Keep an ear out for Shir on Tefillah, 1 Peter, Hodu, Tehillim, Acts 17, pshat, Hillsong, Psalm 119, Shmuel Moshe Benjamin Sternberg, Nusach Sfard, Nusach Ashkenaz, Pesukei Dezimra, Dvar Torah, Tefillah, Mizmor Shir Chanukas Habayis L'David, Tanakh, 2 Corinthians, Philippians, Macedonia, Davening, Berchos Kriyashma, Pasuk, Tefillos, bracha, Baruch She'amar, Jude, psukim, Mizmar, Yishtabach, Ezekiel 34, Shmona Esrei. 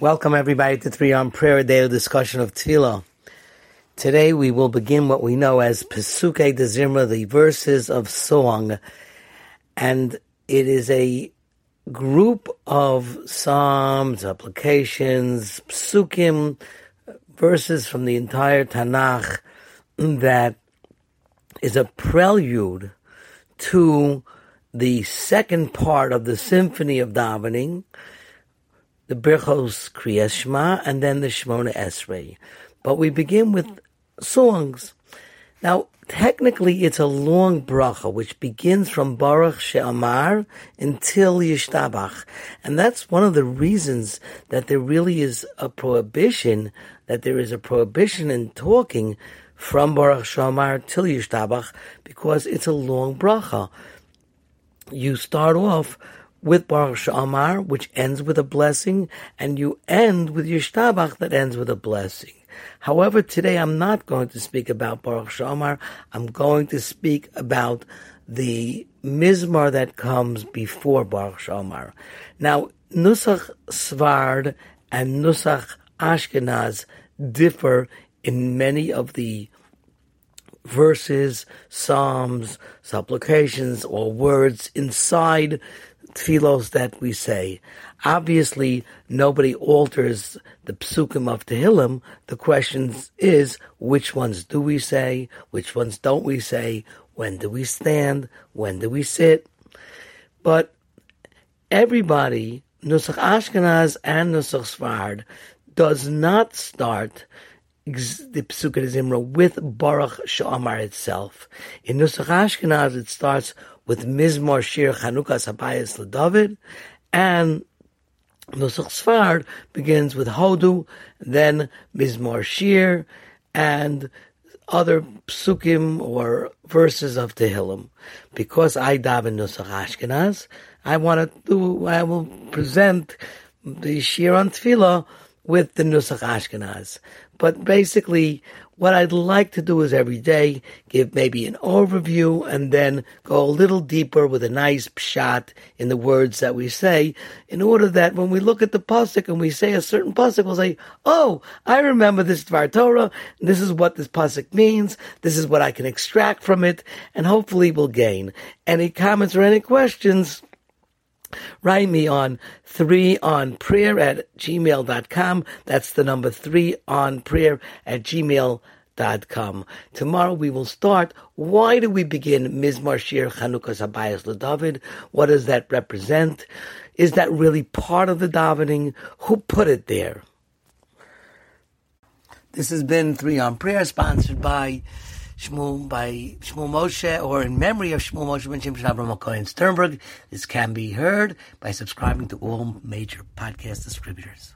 Welcome everybody to 3 Arm Prayer, a daily discussion of Tefillah. Today we will begin what we know as Pesukei Dezimra, the verses of song. And it is a group of psalms, applications, psukim, verses from the entire Tanakh that is a prelude to the second part of the symphony of Davening, the Berchos Kriyashma, and then the Shmona Esrei. But we begin with songs. Now, technically, it's a long bracha, which begins from Baruch She'amar until Yishtabach. And that's one of the reasons that there is a prohibition in talking from Baruch She'amar till Yishtabach, because it's a long bracha. You start off with Baruch She'amar, which ends with a blessing, and you end with Yishtabach, that ends with a blessing. However, today I'm not going to speak about Baruch She'amar. I'm going to speak about the Mizmar that comes before Baruch She'amar. Now, Nusach Sfard and Nusach Ashkenaz differ in many of the verses, psalms, supplications, or words inside Tefillos that we say. Obviously, nobody alters the psukim of Tehillim. The question is, which ones do we say? Which ones don't we say? When do we stand? When do we sit? But everybody, Nusach Ashkenaz and Nusach Sfard, does not start the Pesukei Dezimra with Baruch She'amar itself. In Nusach Ashkenaz, it starts with Mizmor Shir Chanukas Habayis L'David, and Nusach Sfard begins with Hodu, then Mizmor Shir, and other psukim or verses of Tehillim. Because I daven Nusach Ashkenaz, I will present the Shir on Tefillah with the Nusach Ashkenaz. But basically, what I'd like to do is every day give maybe an overview and then go a little deeper with a nice pshat in the words that we say, in order that when we look at the Pasuk and we say a certain Pasuk, we'll say, oh, I remember this Dvar Torah, this is what this Pasuk means, this is what I can extract from it, and hopefully we'll gain. Any comments or any questions, write me on 3onprayer@gmail.com. That's the number 3onprayer@gmail.com. Tomorrow we will start. Why do we begin Mizmor Shir Chanukas Habayis L'David? What does that represent? Is that really part of the davening? Who put it there? This has been 3 Arm Prayer, sponsored by Shmuel Moshe, or in memory of Shmuel Moshe Benjamin Sternberg. This can be heard by subscribing to all major podcast distributors.